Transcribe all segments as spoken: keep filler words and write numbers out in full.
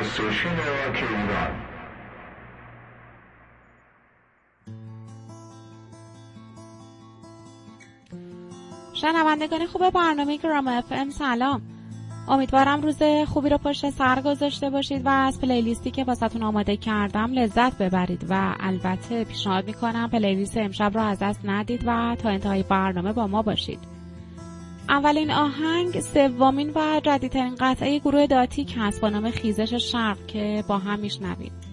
استیشن راک ایران. شنوندگان خوب برنامه گرام اف ام سلام. امیدوارم روز خوبی رو پشت سر گذاشته باشید و از پلیلیستی که واسهتون آماده کردم لذت ببرید و البته پیشنهاد میکنم پلیلیست امشب رو از دست ندید و تا انتهای برنامه با ما باشید. اولین آهنگ سومین و جدیدترین قطعه گروه داتیک هست با نام خیزش شرق که با هم میشنوید.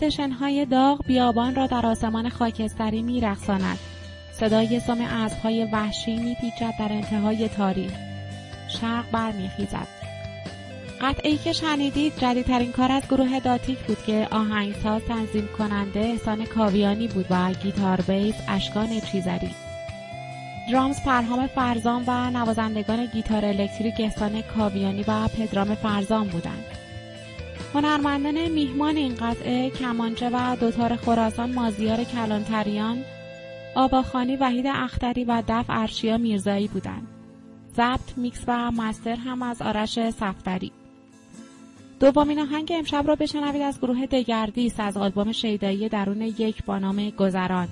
باد شنهای داغ بیابان را در آسمان خاکستری می‌رقصاند. صدای سم اسب‌های وحشی می‌پیچد در انتهای تاریک. شرق برمیخیزد. قطعی که شنیدید جدیدترین کار از گروه داتیک بود که آهنگساز تنظیم کننده احسان کاویانی بود و گیتار بیس اشکان چیذری. درامز پرهام فرزان و نوازندگان گیتار الکتریک احسان کاویانی و پدرام فرزان بودند. هنرمندان میهمان این قطعه کمانچه و دوتار خراسان مازیار کلانتریان، آباخانی وحید اختری و دف عرشیا میرزایی بودند. ضبط، میکس و مستر هم از آرش صفتری. دومین آهنگ امشب را بشنوید از گروه دگردی است از آلبوم شیدایی درون یک با نام گذران.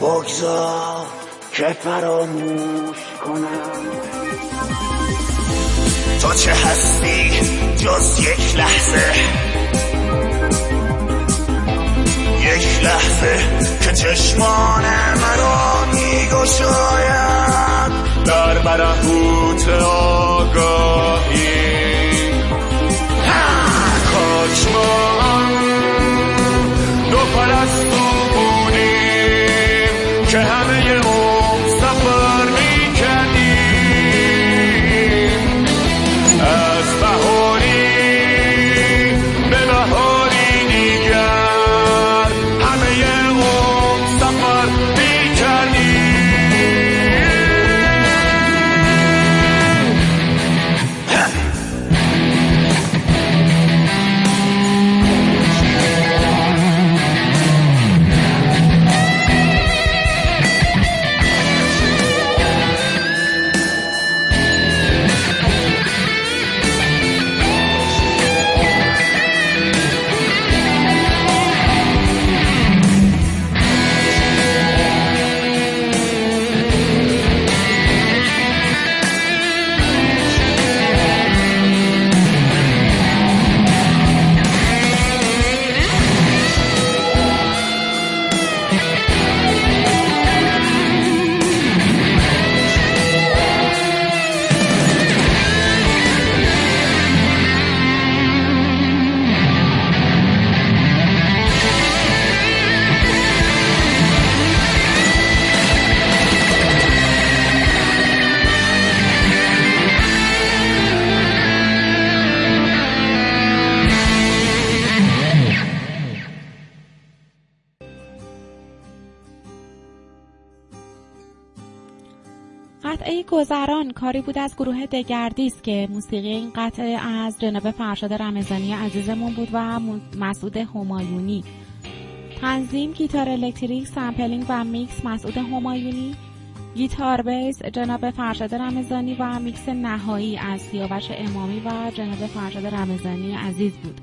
بگذار که فراموش کنم تو چه هستی جز یک لحظه، یک لحظه که چشمان مرا میگشاید در برهوت آگاهی. کاش من دو پر از تو که همه عمر سفر می‌کردیم، از بهاری به بهاری دیگر همه عمر سفر می‌کردیم. قطعه گذران کاری بود از گروه دگردی است که موسیقی این قطعه از جناب فرشاد رمضانی عزیزمون بود و مسعود همایونی. تنظیم گیتار الکتریک، سامپلینگ و میکس مسعود همایونی، گیتار بیس جناب فرشاد رمضانی و میکس نهایی از سیاوش امامی و جناب فرشاد رمضانی عزیز بود.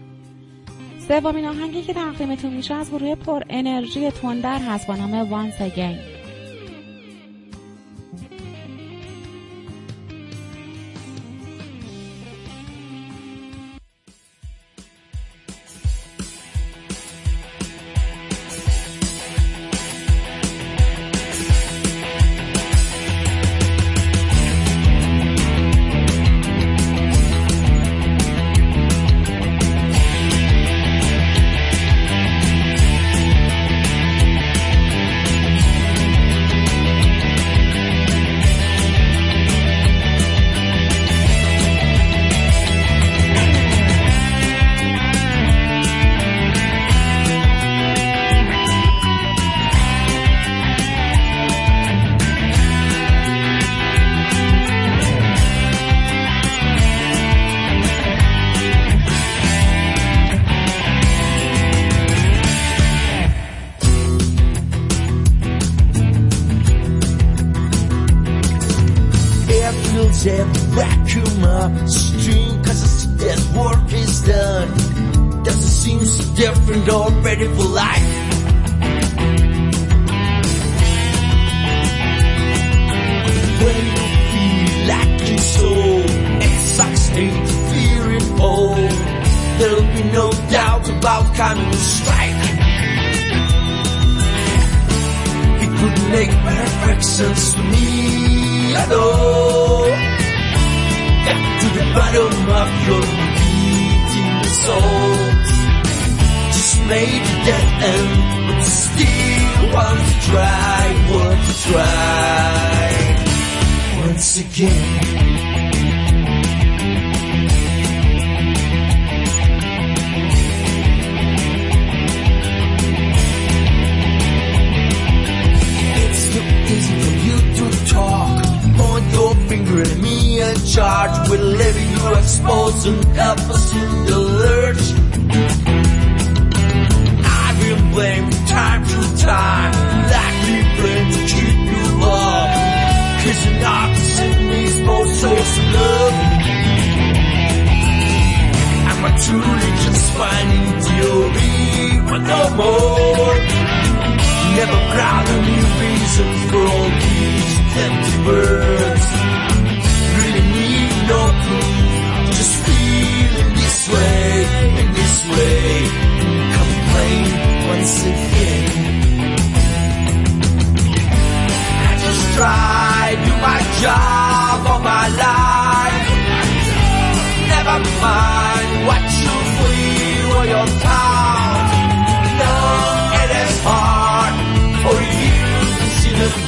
سومین آهنگی که تقدیمتون میشه از گروه پر انرژی تندر هست با نام وانس اگین.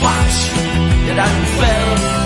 Watch that I fell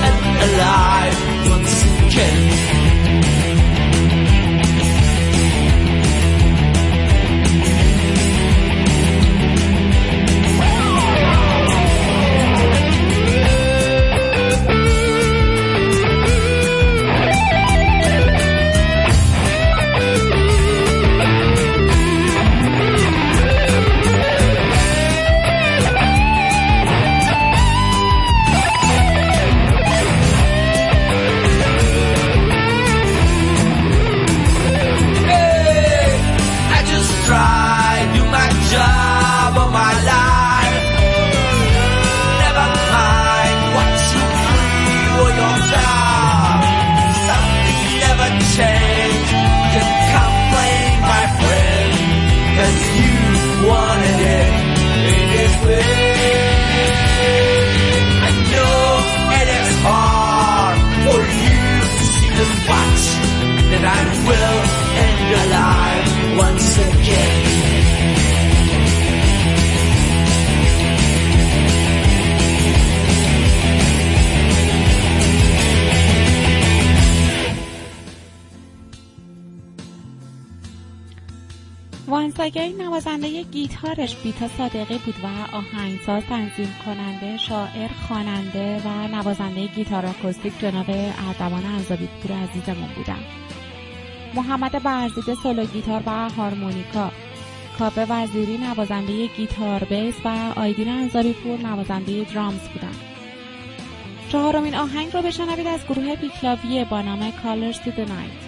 مصطفی نوازنده گیتارش بیتا صادقی بود و آهنگساز، تنظیم کننده، شاعر، خواننده و نوازنده گیتار آکوستیک جناب اردوان انزابی‌پور عزیزمون بودن. محمد بهرودی سولو گیتار و هارمونیکا، کاوه وزیری نوازنده گیتار بیس و آیدین انزابی‌پور نوازنده درامز بودن. چهارمین آهنگ رو بشنوید از گروه پیکلاوی با نام Colors to the Night.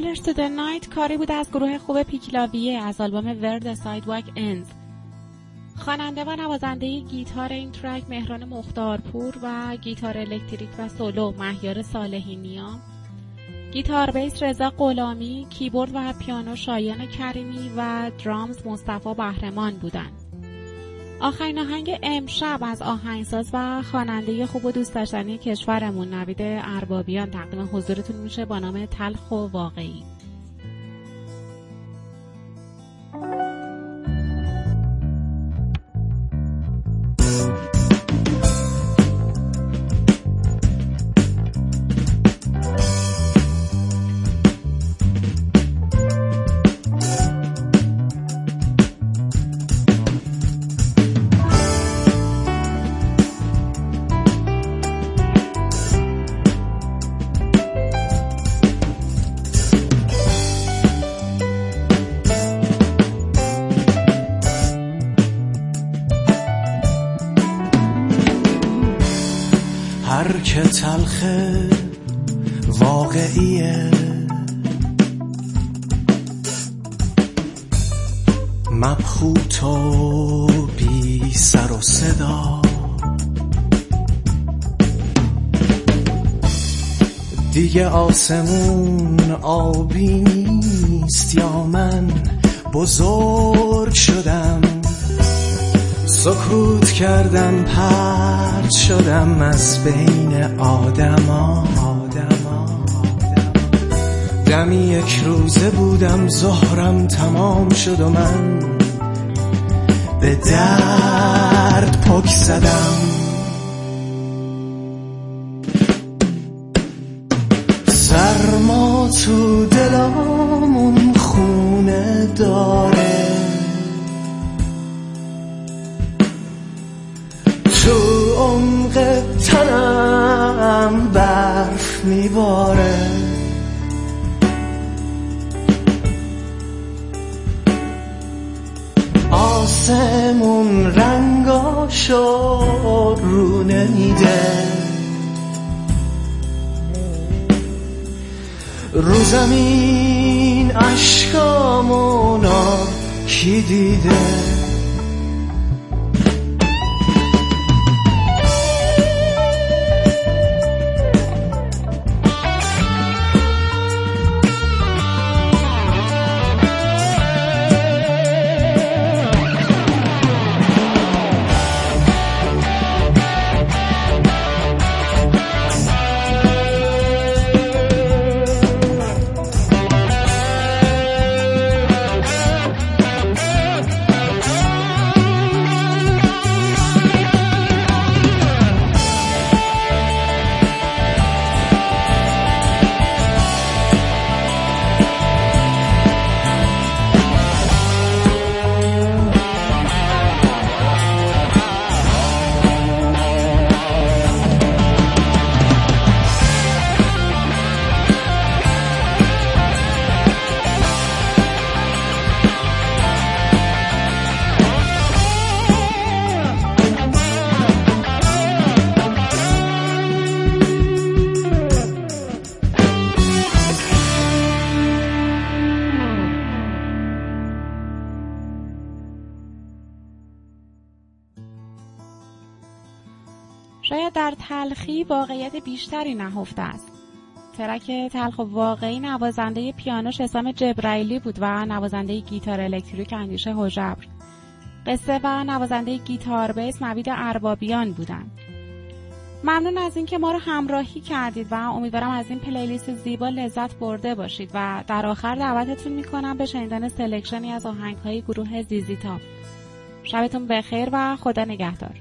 Colors to the Night کاری بود از گروه خوب پیکلاوی از آلبوم ورد ساید واک اندز. خواننده و نوازنده گیتار این ترک مهران مختارپور و گیتار الکتریک و سولو مهیار صالحی نیا، گیتار بیس رضا غلامی، کیبورد و پیانو شایان کریمی و درامز مصطفی بهرمان بودند. آخرین آهنگ امشب از آهنگساز و خواننده خوب و دوست داشتنی کشورمون نویده اربابیان تقدیم حضورتون میشه با نام تلخ واقعی. هر که تلخ واقعیه مبهوت و بی سر و صدا، دیگه آسمون آبی نیست، یا من بزرگ شدم سکوت کردم، پرت شدم از بین آدما. دمی یک روزه بودم، زهرم تمام شد و من به درد پک زدم. سرما تو دلامون خونه داره، تو عمق تنم برف میباره، آسمون رنگاشو رو نمیده، رو زمین اشکامونو کی دیده؟ شاید در تلخی واقعیت بیشتری نهفته است. ترک تلخ واقعی نوازنده پیانو شسام جبرائیلی بود و نوازنده گیتار الکتریک اندیشه حجبر. قصه و نوازنده گیتار بیس موید عربابیان بودند. ممنون از اینکه ما رو همراهی کردید و امیدوارم از این پلیلیست زیبا لذت برده باشید و در آخر دعوتتون میکنم به شنیدن سلکشنی از آهنگ‌های گروه زیزیتا. شبتون بخیر و خدا نگهدار.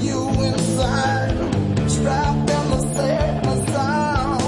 you inside, strapped in the same sound.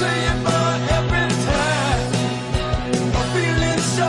Every time I feel it so.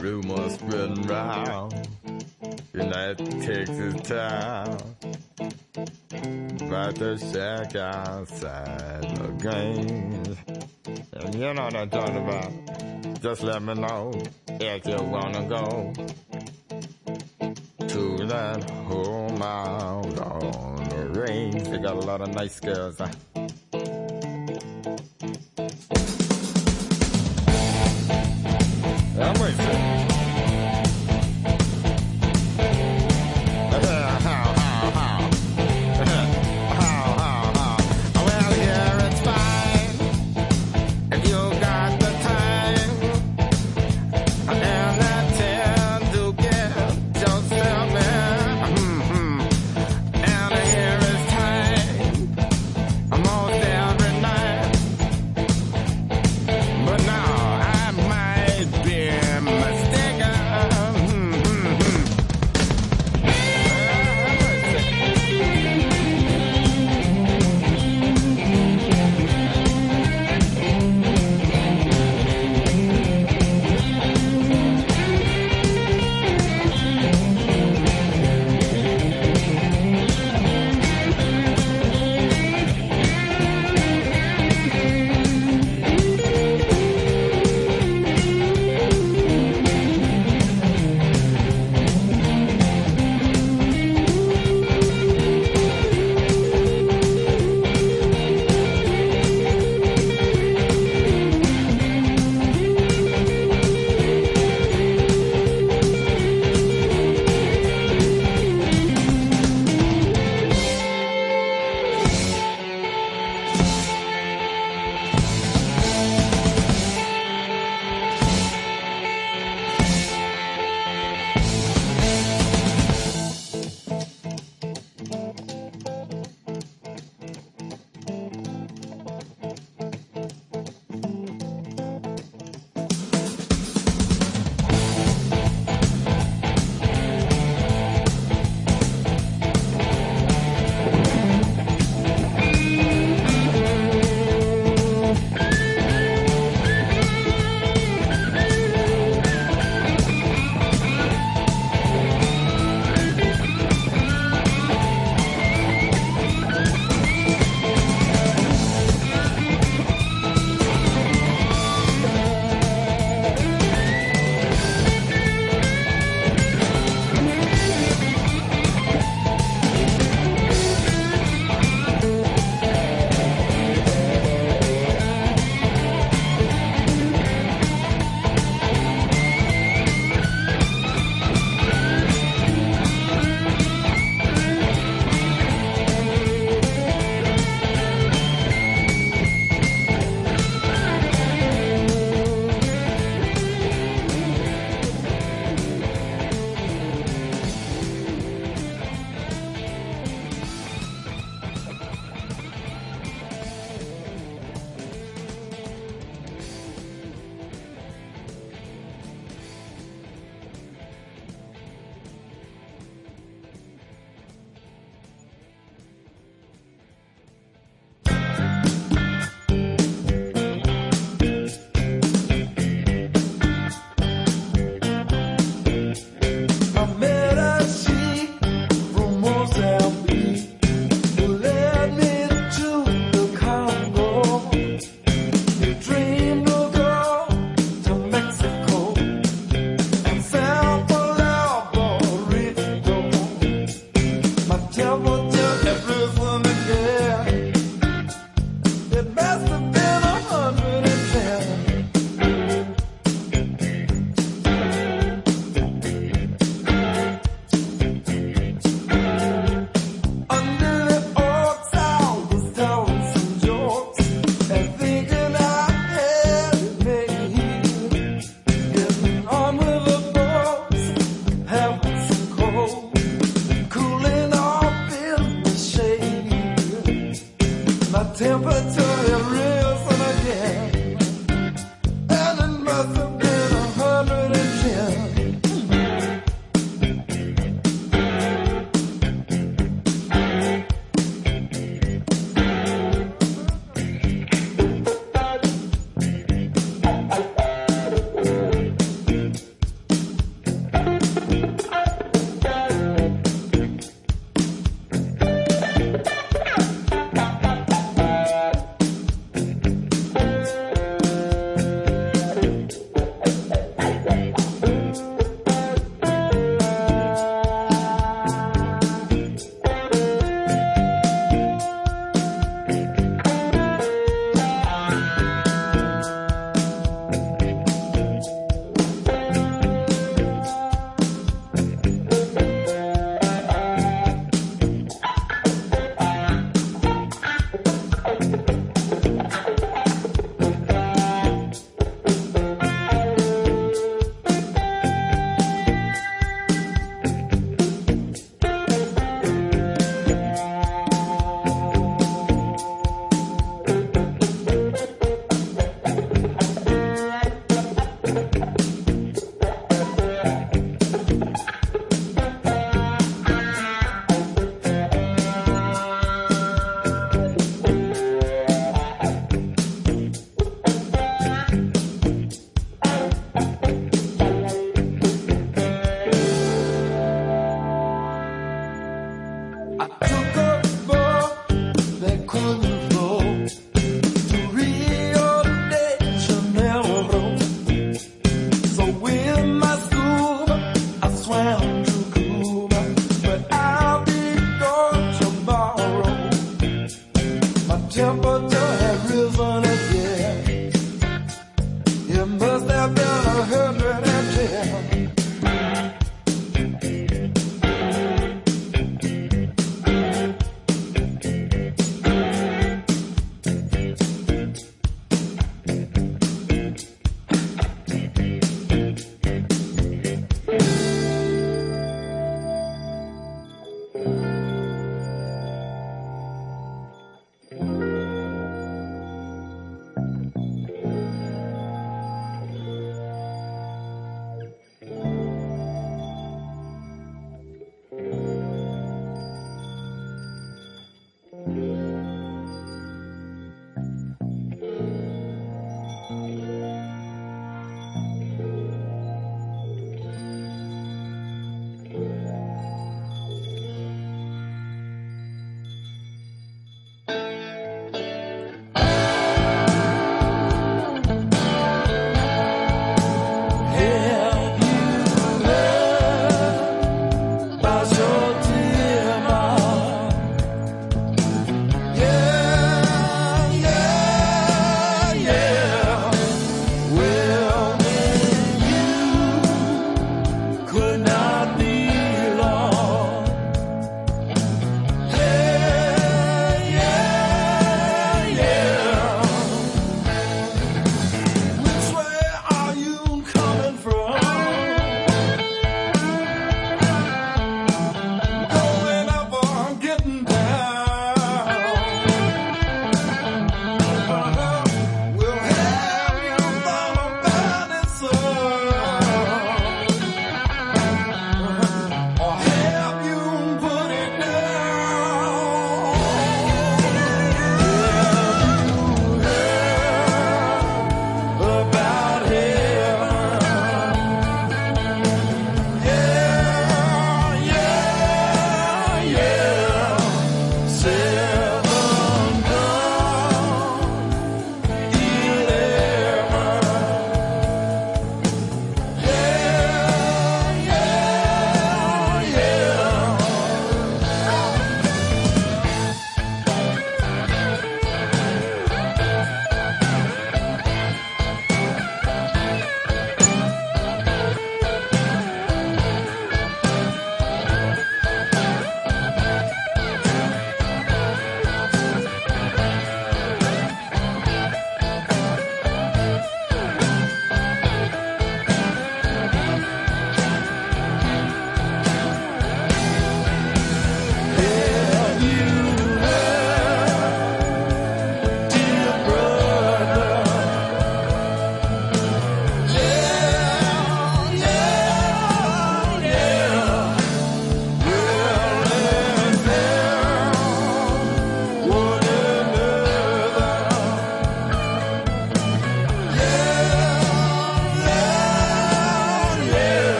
rumors spreading round. United Texas town. About to shack outside the games. And you know what I'm talking about. Just let me know if you wanna go to that home out on the range. They got a lot of nice girls. Huh?